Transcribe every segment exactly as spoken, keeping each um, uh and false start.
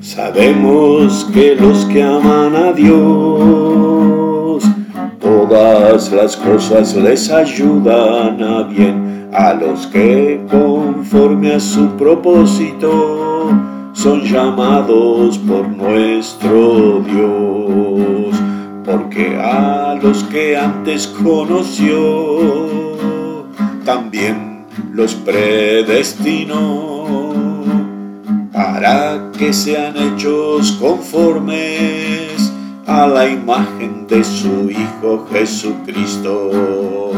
Sabemos que los que aman a Dios, todas las cosas les ayudan a bien, a los que conforme a su propósito son llamados por nuestro Dios. Porque a los que antes conoció, también los predestinó para que sean hechos conformes a la imagen de su Hijo Jesucristo,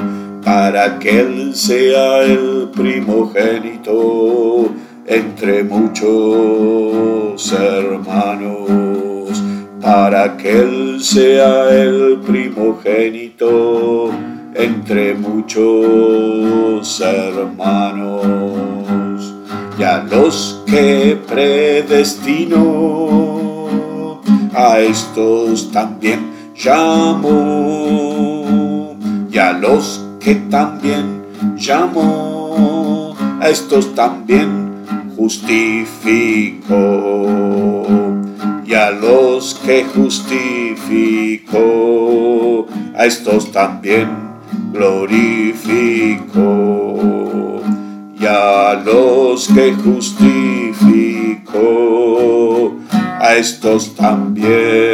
para que Él sea el primogénito entre muchos hermanos, para que Él sea el primogénito entre muchos hermanos. Y a los que predestinó, a estos también llamó, y a los que también llamó, a estos también justificó, y a los que justificó, a estos también glorificó, y a los que justificó, a estos también